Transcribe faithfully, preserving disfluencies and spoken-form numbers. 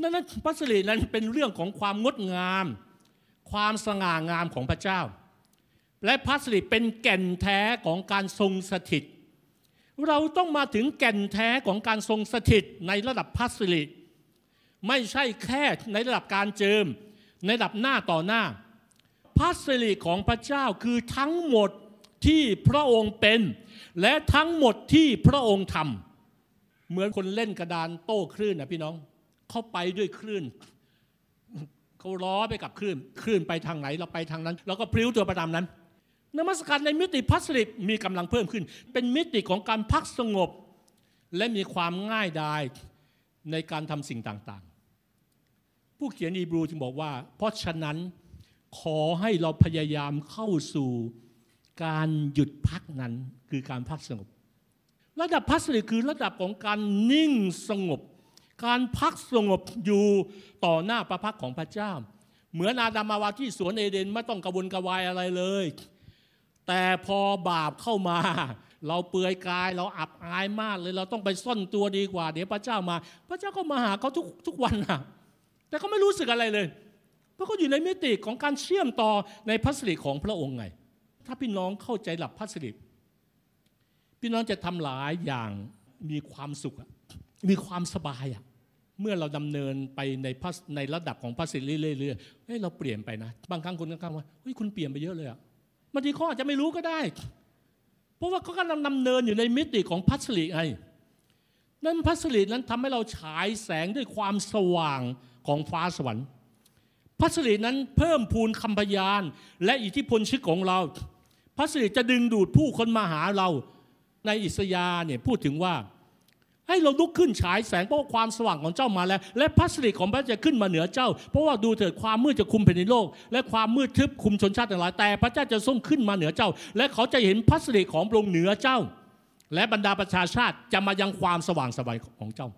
นั่นนั้นพระสิรินั้นเป็นเรื่องของความงดงามความสง่างามของพระเจ้าและพระสิริเป็นแก่นแท้ของการทรงสถิตเราต้องมาถึงแก่นแท้ของการทรงสถิตในระดับพระสิริไม่ใช่แค่ในระดับการเจิมในระดับหน้าต่อหน้าพระสิริของพระเจ้าคือทั้งหมดที่พระองค์เป็นและทั้งหมดที่พระองค์ทำเหมือนคนเล่นกระดานโต้คลื่นนะพี่น้องเข้าไปด้วยคลื่นเขาล้อไปกับคลื่นคลื่นไปทางไหนเราไปทางนั้นเราก็พลิ้วตัวไปตามนั้นนมัสการในมิติพระสิริมีกำลังเพิ่มขึ้นเป็นมิติของการพักสงบและมีความง่ายดายในการทำสิ่งต่างๆผู้เขียนฮีบรูจึงบอกว่าเพราะฉะนั้นขอให้เราพยายามเข้าสู่การหยุดพักนั้นคือการพักสงบระดับพระสิริคือระดับของการนิ่งสงบการพักสงบอยู่ต่อหน้าพระพักของพระเจ้าเหมือนอาดัมอาวาที่สวนเอเดนไม่ต้องกระวนกระวายอะไรเลยแต่พอบาปเข้ามาเราเปลือยกายเราอับอายมากเลยเราต้องไปซ่อนตัวดีกว่าเดี๋ยวพระเจ้ามาพระเจ้าก็มาหาเขาทุกทุกวันนะแต่เขาไม่รู้สึกอะไรเลยเพราะเขาอยู่ในมิติของการเชื่อมต่อในพระสิริของพระองค์ไงถ้าพี่น้องเข้าใจหลักพระสิริพี่น้องจะทำหลายอย่างมีความสุขมีความสบายอ่ะเมื่อเราดำเนินไปในพระในระดับของพระสิริเรื่อยๆเฮ้ยเราเปลี่ยนไปนะบางครั้งคนข้างๆว่าเฮ้ยคุณเปลี่ยนไปเยอะเลยอ่ะบางทีเขาอาจจะไม่รู้ก็ได้เพราะว่าเขากำลังดำเนินอยู่ในมิติของพระสิริไงนั่นพระสิรินั้นทำให้เราฉายแสงด้วยความสว่างของฟ้าสวรรค์พระสิรินั้นเพิ่มพูนคำพยานและอิทธิพลชีวิตของเราพระสิริจะดึงดูดผู้คนมาหาเราในอิสยาห์เนี่ยพูดถึงว่าให้เราลุกขึ้นฉายแสงเพราะความสว่างของเจ้ามาแล้วและพระสิริของพระเจ้าจะขึ้นมาเหนือเจ้าเพราะว่าดูเถิดความมืดจะคุมแผ่นดินโลกและความมืดทึบคุมชนชาติทั้งหลายแต่พระเจ้าจะทรงขึ้นมาเหนือเจ้าและเขาจะเห็นพระสิริของพระองค์เหนือเจ้าและบรรดาประชาชาติจะมายังความสว่างสวัยของเจ้า